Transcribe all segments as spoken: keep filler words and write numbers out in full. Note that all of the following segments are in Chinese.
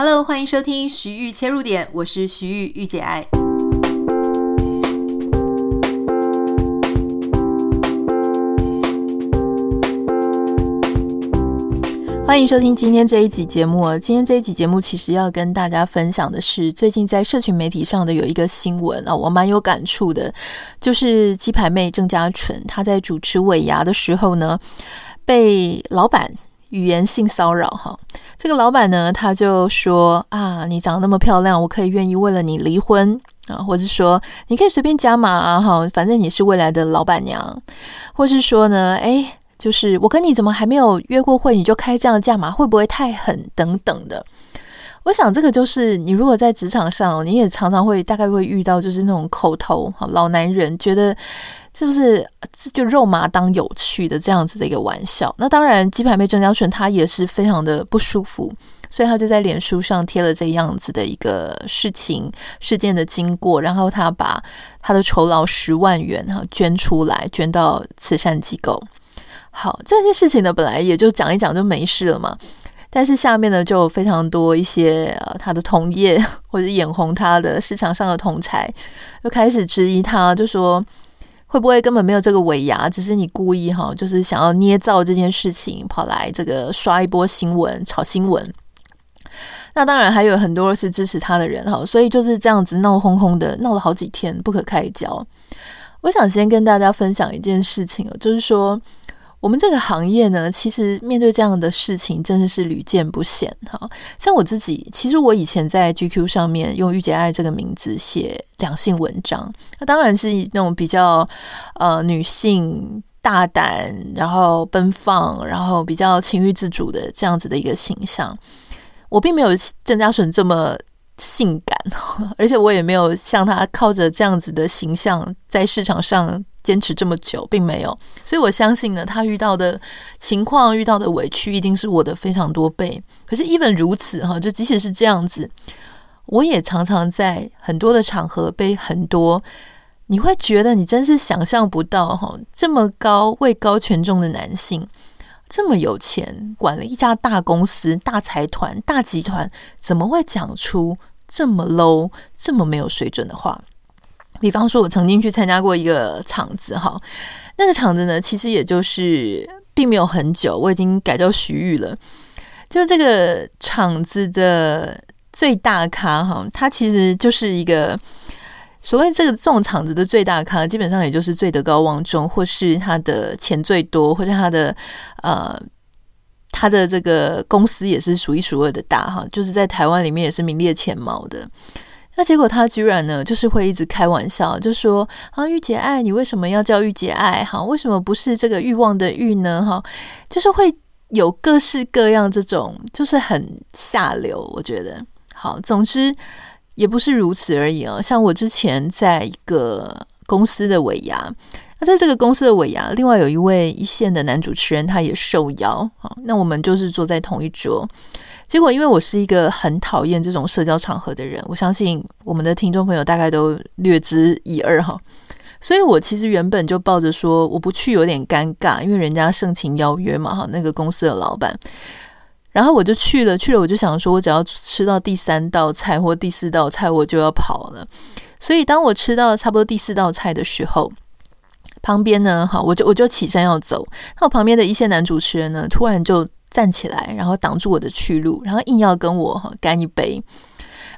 Hello， 欢迎收听徐豫切入点，我是徐豫豫姐爱。欢迎收听今天这一集节目。今天这一集节目其实要跟大家分享的是最近在社群媒体上的有一个新闻啊，我蛮有感触的，就是鸡排妹郑家纯，她在主持尾牙的时候呢，被老板语言性骚扰哈。这个老板呢，他就说啊，你长得那么漂亮，我可以愿意为了你离婚啊，或者说你可以随便加码啊，哈，反正你是未来的老板娘，或是说呢，哎。就是我跟你怎么还没有约过会，你就开这样的价码，会不会太狠等等的。我想这个就是你如果在职场上，你也常常会大概会遇到就是那种口头老男人觉得是不是就肉麻当有趣的这样子的一个玩笑。那当然鸡排妹郑家纯她也是非常的不舒服，所以她就在脸书上贴了这样子的一个事情事件的经过，然后她把她的酬劳十万元捐出来，捐到慈善机构。好，这件事情呢，本来也就讲一讲就没事了嘛。但是下面呢，就有非常多一些呃，他的同业或者眼红他的市场上的同侪，就开始质疑他，就说会不会根本没有这个尾牙，只是你故意哈，就是想要捏造这件事情，跑来这个刷一波新闻、炒新闻。那当然还有很多是支持他的人哈，所以就是这样子闹哄哄的，闹了好几天，不可开交。我想先跟大家分享一件事情，就是说。我们这个行业呢，其实面对这样的事情真的是屡见不鲜。像我自己，其实我以前在 G Q 上面用御姐爱这个名字写两性文章，那当然是那种比较呃女性大胆，然后奔放，然后比较情欲自主的这样子的一个形象。我并没有郑家纯这么性感，而且我也没有像他靠着这样子的形象在市场上坚持这么久，并没有。所以我相信呢，他遇到的情况、遇到的委屈一定是我的非常多倍。可是 even 如此哈，就即使是这样子，我也常常在很多的场合被很多你会觉得你真是想象不到哈，这么高位高权重的男性，这么有钱，管了一家大公司、大财团、大集团，怎么会讲出这么 low、这么没有水准的话？比方说，我曾经去参加过一个场子哈，那个场子呢，其实也就是并没有很久，我已经改叫徐豫了。就这个场子的最大咖哈，他其实就是一个所谓这个这种场子的最大咖，基本上也就是最德高望重，或是他的钱最多，或是他的呃他的这个公司也是数一数二的大哈，就是在台湾里面也是名列前茅的。那结果他居然呢，就是会一直开玩笑，就说啊，御姐爱，你为什么要叫御姐爱？哈，为什么不是这个欲望的欲呢？哈，就是会有各式各样这种，就是很下流，我觉得。好，总之也不是如此而已哦。像我之前在一个公司的尾牙，那在这个公司的尾牙，另外有一位一线的男主持人，他也受邀，那我们就是坐在同一桌。结果因为我是一个很讨厌这种社交场合的人，我相信我们的听众朋友大概都略知一二哈，所以我其实原本就抱着说我不去有点尴尬，因为人家盛情邀约嘛哈，那个公司的老板，然后我就去了去了我就想说我只要吃到第三道菜或第四道菜我就要跑了。所以当我吃到差不多第四道菜的时候，旁边呢哈，我就我就起身要走，那我旁边的一线男主持人呢突然就站起来，然后挡住我的去路，然后硬要跟我干一杯。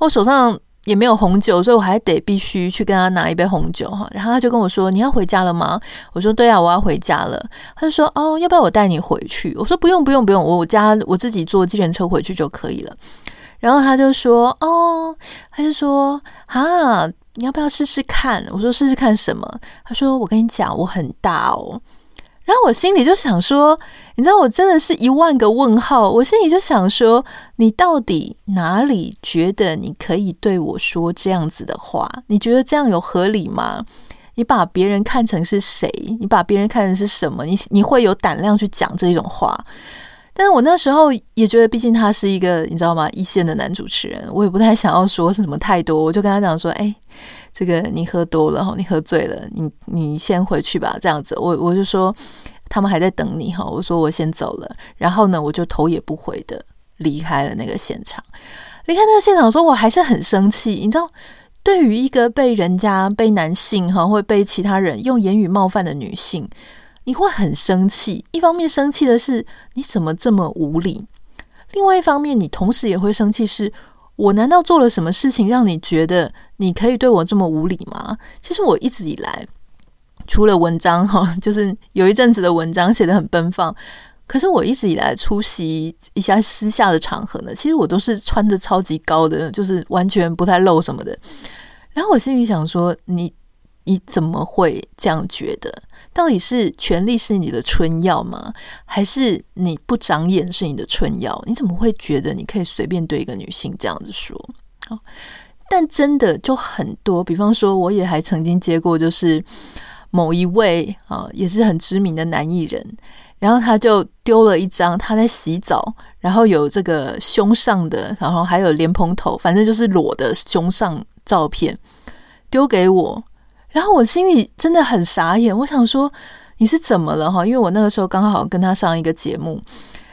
我手上也没有红酒，所以我还得必须去跟他拿一杯红酒。然后他就跟我说，你要回家了吗？我说对啊，我要回家了。他就说哦，要不要我带你回去？我说不用不用不用，我家我自己坐计程车回去就可以了。然后他就说哦，他就说啊，你要不要试试看？我说试试看什么？他说我跟你讲，我很大哦。然后我心里就想说，你知道我真的是一万个问号，我心里就想说，你到底哪里觉得你可以对我说这样子的话？你觉得这样有合理吗？你把别人看成是谁？你把别人看成是什么？你你会有胆量去讲这种话？但是我那时候也觉得，毕竟他是一个你知道吗一线的男主持人，我也不太想要说什么太多，我就跟他讲说，哎，这个你喝多了，你喝醉了，你你先回去吧，这样子。我我就说他们还在等你哈，我说我先走了，然后呢，我就头也不回的离开了那个现场。离开那个现场的时候我还是很生气，你知道对于一个被人家被男性或被其他人用言语冒犯的女性，你会很生气，一方面生气的是你怎么这么无理，另外一方面你同时也会生气是我难道做了什么事情让你觉得你可以对我这么无理吗？其实我一直以来除了文章就是有一阵子的文章写得很奔放，可是我一直以来出席一下私下的场合呢，其实我都是穿得超级高的，就是完全不太露什么的，然后我心里想说你你怎么会这样觉得？到底是权力是你的春药吗？还是你不长眼是你的春药？你怎么会觉得你可以随便对一个女性这样子说？哦，但真的就很多，比方说我也还曾经接过就是某一位、呃、也是很知名的男艺人，然后他就丢了一张他在洗澡，然后有这个胸上的，然后还有莲蓬头，反正就是裸的胸上照片丢给我，然后我心里真的很傻眼，我想说你是怎么了哈？因为我那个时候刚好跟他上一个节目，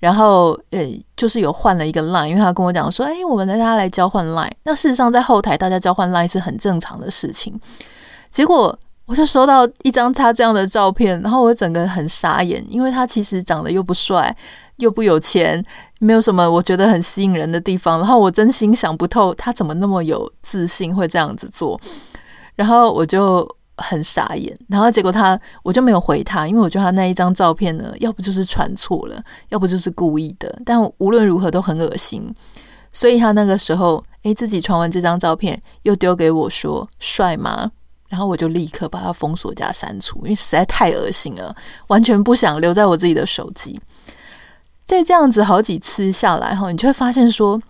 然后呃、欸，就是有换了一个 line， 因为他跟我讲说，哎、欸，我们大家来交换 line。那事实上在后台大家交换 line 是很正常的事情。结果我就收到一张他这样的照片，然后我整个很傻眼，因为他其实长得又不帅，又不有钱，没有什么我觉得很吸引人的地方。然后我真心想不透他怎么那么有自信会这样子做。然后我就很傻眼，然后结果他我就没有回他，因为我觉得他那一张照片呢，要不就是传错了，要不就是故意的，但无论如何都很恶心。所以他那个时候诶自己传完这张照片又丢给我说帅吗？然后我就立刻把他封锁加删除，因为实在太恶心了，完全不想留在我自己的手机。在这样子好几次下来，你就会发现说，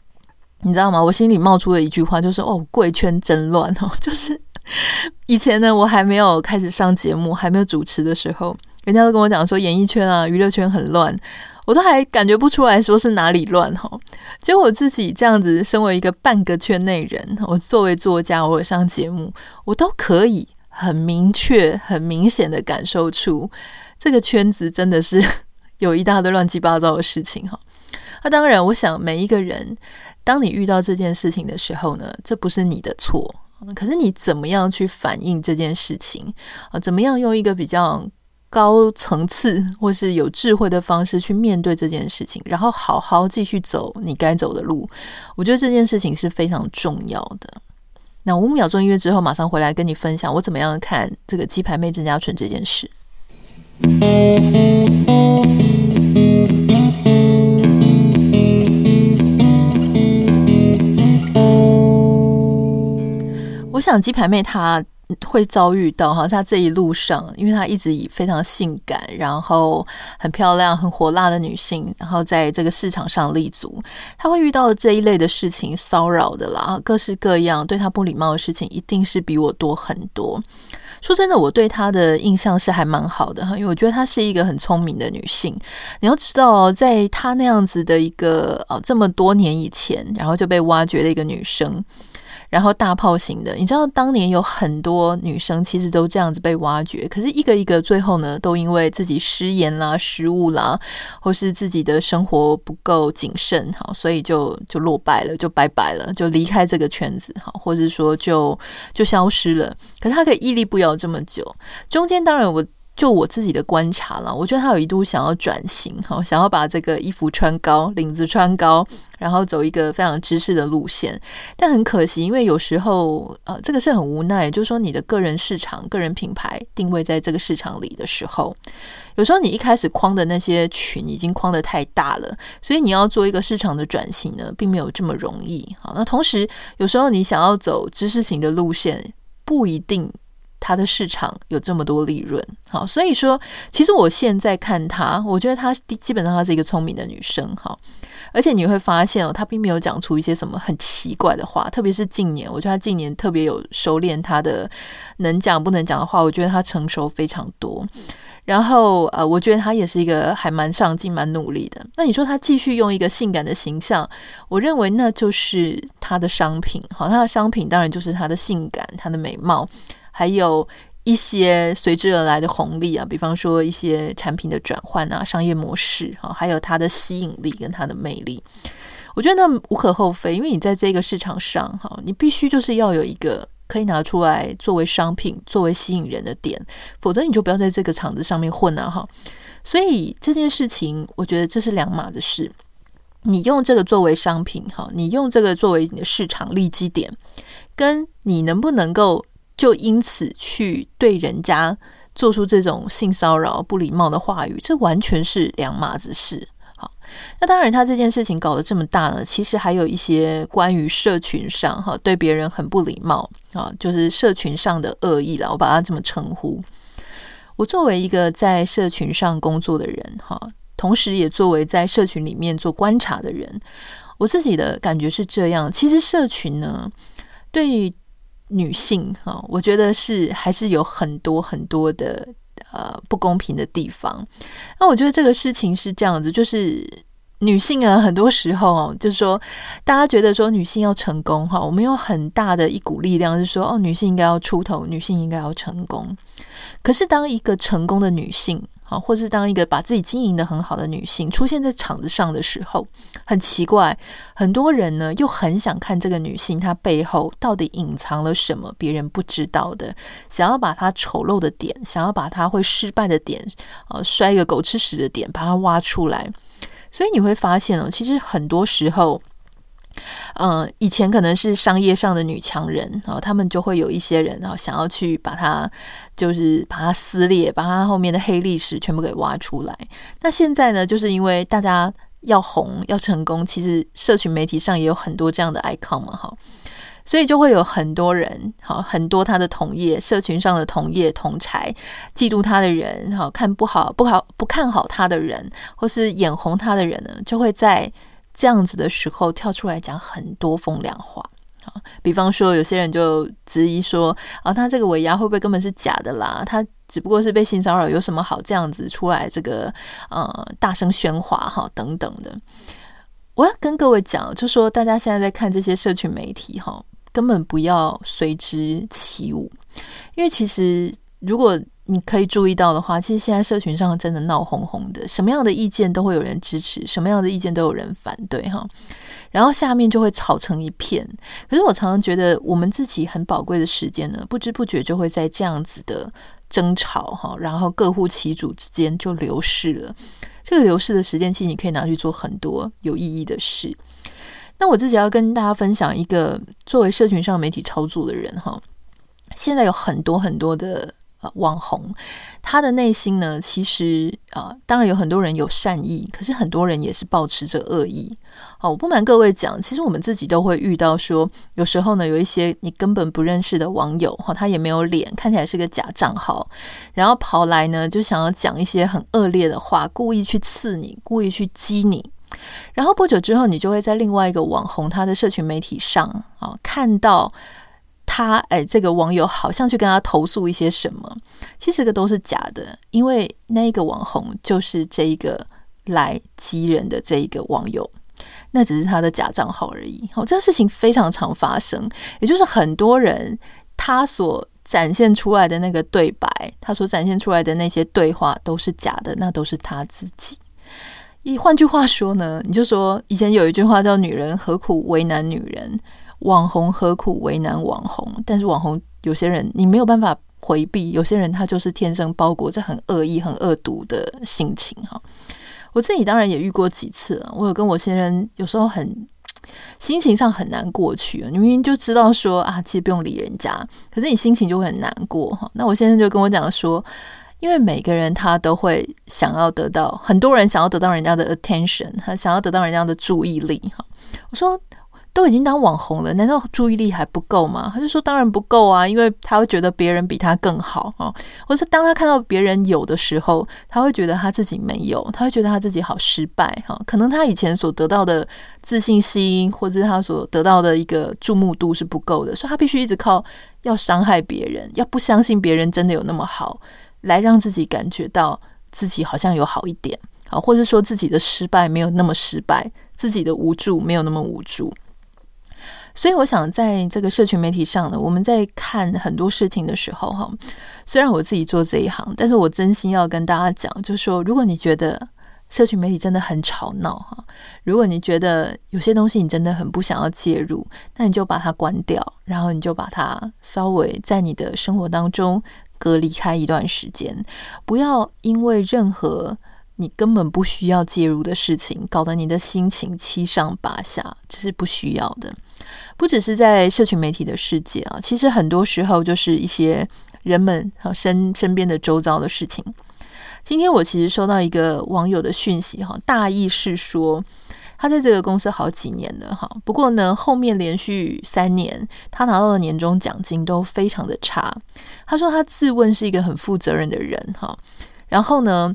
你知道吗，我心里冒出的一句话就是哦，贵圈真乱哦，就是以前呢，我还没有开始上节目，还没有主持的时候，人家都跟我讲说演艺圈啊、娱乐圈很乱，我都还感觉不出来说是哪里乱哈。结果我自己这样子，身为一个半个圈内人，我作为作家，我上节目，我都可以很明确、很明显的感受出这个圈子真的是有一大堆乱七八糟的事情哈。那、啊、当然，我想每一个人，当你遇到这件事情的时候呢，这不是你的错。可是你怎么样去反映这件事情、啊、怎么样用一个比较高层次或是有智慧的方式去面对这件事情，然后好好继续走你该走的路，我觉得这件事情是非常重要的。那五秒钟音乐之后马上回来跟你分享我怎么样看这个鸡排妹郑家纯这件事。我想鸡排妹她会遭遇到她这一路上，因为她一直以非常性感然后很漂亮很火辣的女性然后在这个市场上立足，她会遇到这一类的事情，骚扰的啦，各式各样对她不礼貌的事情一定是比我多很多。说真的，我对她的印象是还蛮好的，因为我觉得她是一个很聪明的女性。你要知道在她那样子的一个、哦、这么多年以前然后就被挖掘的一个女生，然后大炮型的，你知道当年有很多女生其实都这样子被挖掘，可是一个一个最后呢都因为自己失言啦、失误啦，或是自己的生活不够谨慎，好，所以就就落败了，就拜拜了，就离开这个圈子，好，或者说就就消失了。可是她可以屹立不摇这么久，中间当然我就我自己的观察啦，我觉得他有一度想要转型，想要把这个衣服穿高，领子穿高，然后走一个非常知识的路线，但很可惜，因为有时候呃，这个是很无奈，就是说你的个人市场、个人品牌定位在这个市场里的时候，有时候你一开始框的那些群已经框得太大了，所以你要做一个市场的转型呢，并没有这么容易。好，那同时有时候你想要走知识型的路线，不一定他的市场有这么多利润。好，所以说其实我现在看他，我觉得他基本上他是一个聪明的女生。好，而且你会发现哦，他并没有讲出一些什么很奇怪的话，特别是近年，我觉得他近年特别有收敛他的能讲不能讲的话，我觉得他成熟非常多。然后呃，我觉得他也是一个还蛮上进蛮努力的。那你说他继续用一个性感的形象，我认为那就是他的商品。好，他的商品当然就是他的性感、他的美貌，还有一些随之而来的红利啊，比方说一些产品的转换啊、商业模式、啊、还有它的吸引力跟它的魅力。我觉得那无可厚非，因为你在这个市场上你必须就是要有一个可以拿出来作为商品作为吸引人的点，否则你就不要在这个场子上面混啊。所以这件事情我觉得这是两码的事，你用这个作为商品，你用这个作为你的市场利基点，跟你能不能够就因此去对人家做出这种性骚扰不礼貌的话语，这完全是两码子事。好，那当然他这件事情搞得这么大呢，其实还有一些关于社群上对别人很不礼貌，就是社群上的恶意啦，我把它这么称呼。我作为一个在社群上工作的人，同时也作为在社群里面做观察的人，我自己的感觉是这样。其实社群呢，对于女性我觉得是还是有很多很多的呃，不公平的地方。那我觉得这个事情是这样子，就是女性啊，很多时候、哦、就是说大家觉得说女性要成功、哦、我们有很大的一股力量是说、哦、女性应该要出头，女性应该要成功。可是当一个成功的女性、哦、或是当一个把自己经营得很好的女性出现在场子上的时候，很奇怪，很多人呢又很想看这个女性她背后到底隐藏了什么别人不知道的，想要把她丑陋的点，想要把她会失败的点、哦、摔个狗吃屎的点把她挖出来。所以你会发现哦，其实很多时候呃，以前可能是商业上的女强人、哦、他们就会有一些人、哦、想要去把它就是把它撕裂，把它后面的黑历史全部给挖出来。那现在呢，就是因为大家要红要成功，其实社群媒体上也有很多这样的 icon 嘛，好，所以就会有很多人，好，很多他的同业，社群上的同业同侪，嫉妒他的人，好，看不好不好不看好他的人，或是眼红他的人呢，就会在这样子的时候跳出来讲很多风凉话。好，比方说有些人就质疑说啊，他这个尾牙会不会根本是假的啦，他只不过是被性骚扰，有什么好这样子出来这个呃大声喧哗哈等等的。我要跟各位讲，就说大家现在在看这些社群媒体哈，根本不要随之起舞，因为其实如果你可以注意到的话，其实现在社群上真的闹哄哄的，什么样的意见都会有人支持，什么样的意见都有人反对哈，然后下面就会吵成一片。可是我常常觉得我们自己很宝贵的时间呢，不知不觉就会在这样子的争吵哈，然后各护其主之间就流逝了。这个流逝的时间其实你可以拿去做很多有意义的事。那我自己要跟大家分享一个作为社群上媒体操作的人哈，现在有很多很多的、呃、网红，他的内心呢其实、呃、当然有很多人有善意，可是很多人也是抱持着恶意。好，我不瞒各位讲，其实我们自己都会遇到说，有时候呢有一些你根本不认识的网友、哦、他也没有脸，看起来是个假账号，然后跑来呢就想要讲一些很恶劣的话，故意去刺你，故意去激你，然后不久之后你就会在另外一个网红他的社群媒体上、哦、看到他哎，这个网友好像去跟他投诉一些什么，其实这个都是假的，因为那一个网红就是这一个来激人的这一个网友，那只是他的假账号而已、哦、这个事情非常常发生，也就是很多人他所展现出来的那个对白，他所展现出来的那些对话都是假的，那都是他自己。换句话说呢，你就说以前有一句话叫女人何苦为难女人，网红何苦为难网红，但是网红有些人你没有办法回避，有些人他就是天生包裹着很恶意很恶毒的心情。我自己当然也遇过几次，我有跟我先生有时候很心情上很难过去，你明明就知道说啊，其实不用理人家，可是你心情就会很难过。那我先生就跟我讲说，因为每个人他都会想要得到，很多人想要得到人家的 attention， 他想要得到人家的注意力。我说都已经当网红了，难道注意力还不够吗？他就说当然不够啊，因为他会觉得别人比他更好，或是当他看到别人有的时候，他会觉得他自己没有，他会觉得他自己好失败。可能他以前所得到的自信心，或者他所得到的一个注目度是不够的，所以他必须一直靠要伤害别人，要不相信别人真的有那么好，来让自己感觉到自己好像有好一点，或者说自己的失败没有那么失败，自己的无助没有那么无助。所以我想在这个社群媒体上呢，我们在看很多事情的时候，虽然我自己做这一行，但是我真心要跟大家讲，就是说如果你觉得社群媒体真的很吵闹哈。如果你觉得有些东西你真的很不想要介入，那你就把它关掉，然后你就把它稍微在你的生活当中隔离开一段时间，不要因为任何你根本不需要介入的事情搞得你的心情七上八下，这是不需要的。不只是在社群媒体的世界啊，其实很多时候就是一些人们身身边的周遭的事情。今天我其实收到一个网友的讯息，大意是说他在这个公司好几年了，不过呢后面连续三年他拿到的年终奖金都非常的差。他说他自问是一个很负责任的人，然后呢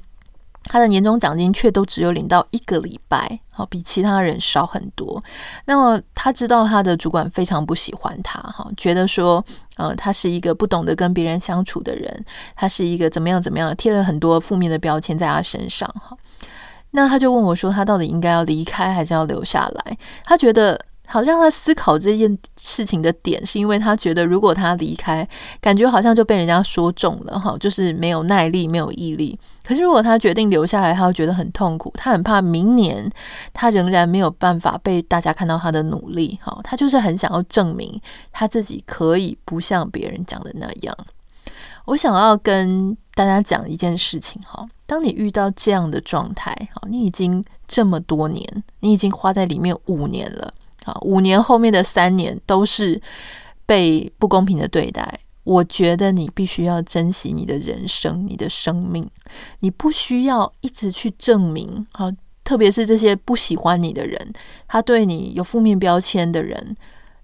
他的年终奖金却都只有领到一个礼拜，比其他人少很多。那么他知道他的主管非常不喜欢他，觉得说呃，他是一个不懂得跟别人相处的人，他是一个怎么样怎么样，贴了很多负面的标签在他身上。那他就问我说他到底应该要离开还是要留下来。他觉得好让他思考这件事情的点是因为他觉得如果他离开，感觉好像就被人家说中了，就是没有耐力没有毅力。可是如果他决定留下来，他会觉得很痛苦，他很怕明年他仍然没有办法被大家看到他的努力。他就是很想要证明他自己可以不像别人讲的那样。我想要跟大家讲一件事情，当你遇到这样的状态，你已经这么多年，你已经花在里面五年了，五年后面的三年都是被不公平的对待，我觉得你必须要珍惜你的人生，你的生命，你不需要一直去证明，特别是这些不喜欢你的人，他对你有负面标签的人，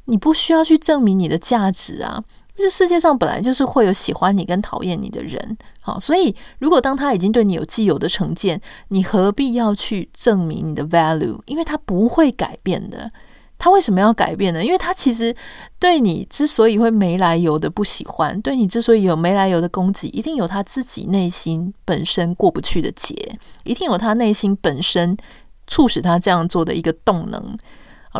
你不需要去证明你的价值啊，因为世界上本来就是会有喜欢你跟讨厌你的人。所以如果当他已经对你有既有的成见，你何必要去证明你的 value， 因为他不会改变的。他为什么要改变呢？因为他其实对你之所以会没来由的不喜欢，对你之所以有没来由的攻击，一定有他自己内心本身过不去的结，一定有他内心本身促使他这样做的一个动能。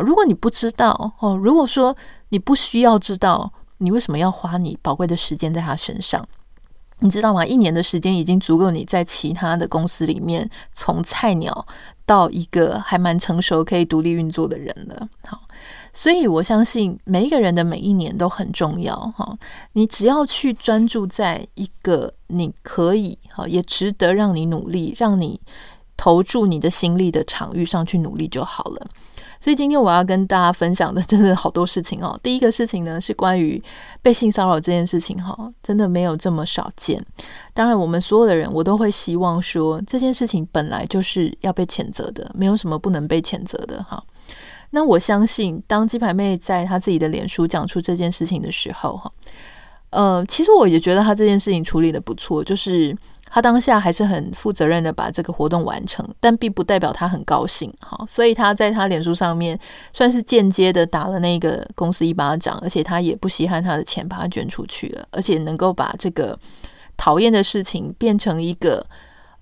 如果你不知道，如果说你不需要知道，你为什么要花你宝贵的时间在他身上？你知道吗？一年的时间已经足够你在其他的公司里面从菜鸟到一个还蛮成熟可以独立运作的人了。好，所以我相信每一个人的每一年都很重要，你只要去专注在一个你可以也值得让你努力让你投注你的心力的场域上去努力就好了。所以今天我要跟大家分享的真的好多事情哦。第一个事情呢是关于被性骚扰这件事情哦，真的没有这么少见。当然我们所有的人我都会希望说这件事情本来就是要被谴责的，没有什么不能被谴责的哈。那我相信当鸡排妹在她自己的脸书讲出这件事情的时候哈，呃，其实我也觉得她这件事情处理的不错，就是他当下还是很负责任的把这个活动完成，但并不代表他很高兴。好，所以他在他脸书上面算是间接的打了那个公司一巴掌，而且他也不稀罕他的钱把他捐出去了，而且能够把这个讨厌的事情变成一个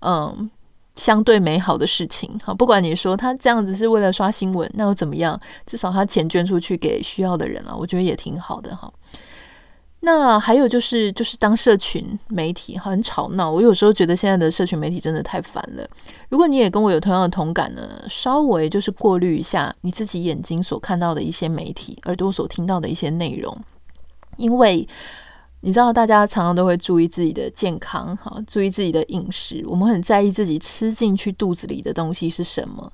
嗯相对美好的事情。好，不管你说他这样子是为了刷新闻那又怎么样，至少他钱捐出去给需要的人了，我觉得也挺好的哈。那还有就是就是当社群媒体很吵闹，我有时候觉得现在的社群媒体真的太烦了。如果你也跟我有同样的同感呢，稍微就是过滤一下你自己眼睛所看到的一些媒体，耳朵所听到的一些内容，因为你知道大家常常都会注意自己的健康，注意自己的饮食，我们很在意自己吃进去肚子里的东西是什么，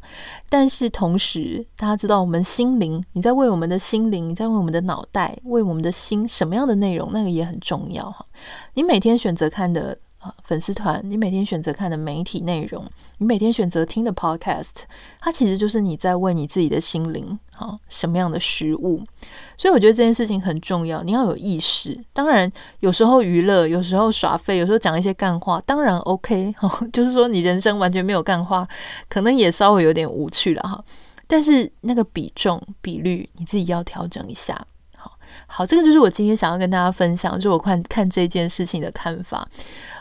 但是同时大家知道我们心灵，你在为我们的心灵，你在为我们的脑袋，为我们的心什么样的内容，那个也很重要。你每天选择看的粉丝团，你每天选择看的媒体内容，你每天选择听的 podcast， 它其实就是你在为你自己的心灵好什么样的食物。所以我觉得这件事情很重要，你要有意识。当然有时候娱乐，有时候耍废，有时候讲一些干话，当然 OK， 就是说你人生完全没有干话可能也稍微有点无趣了哈。但是那个比重比率你自己要调整一下。好，这个就是我今天想要跟大家分享，就是我看看这件事情的看法。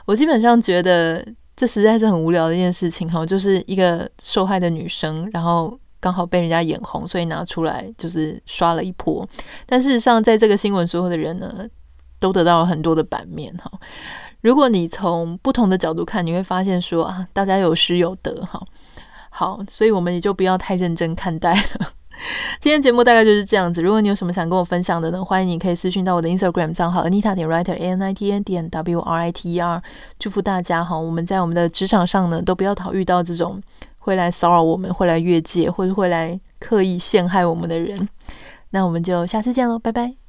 我基本上觉得这实在是很无聊的一件事情，就是一个受害的女生，然后刚好被人家眼红，所以拿出来就是刷了一波。但事实上在这个新闻所有的人呢都得到了很多的版面。如果你从不同的角度看，你会发现说啊，大家有失有得。好，好，所以我们也就不要太认真看待了。今天节目大概就是这样子，如果你有什么想跟我分享的呢，欢迎你可以私讯到我的 Instagram 账号 anita.writer anita.writer。 祝福大家哈，我们在我们的职场上呢，都不要遇到这种会来骚扰我们、会来越界或者会来刻意陷害我们的人。那我们就下次见咯，拜拜。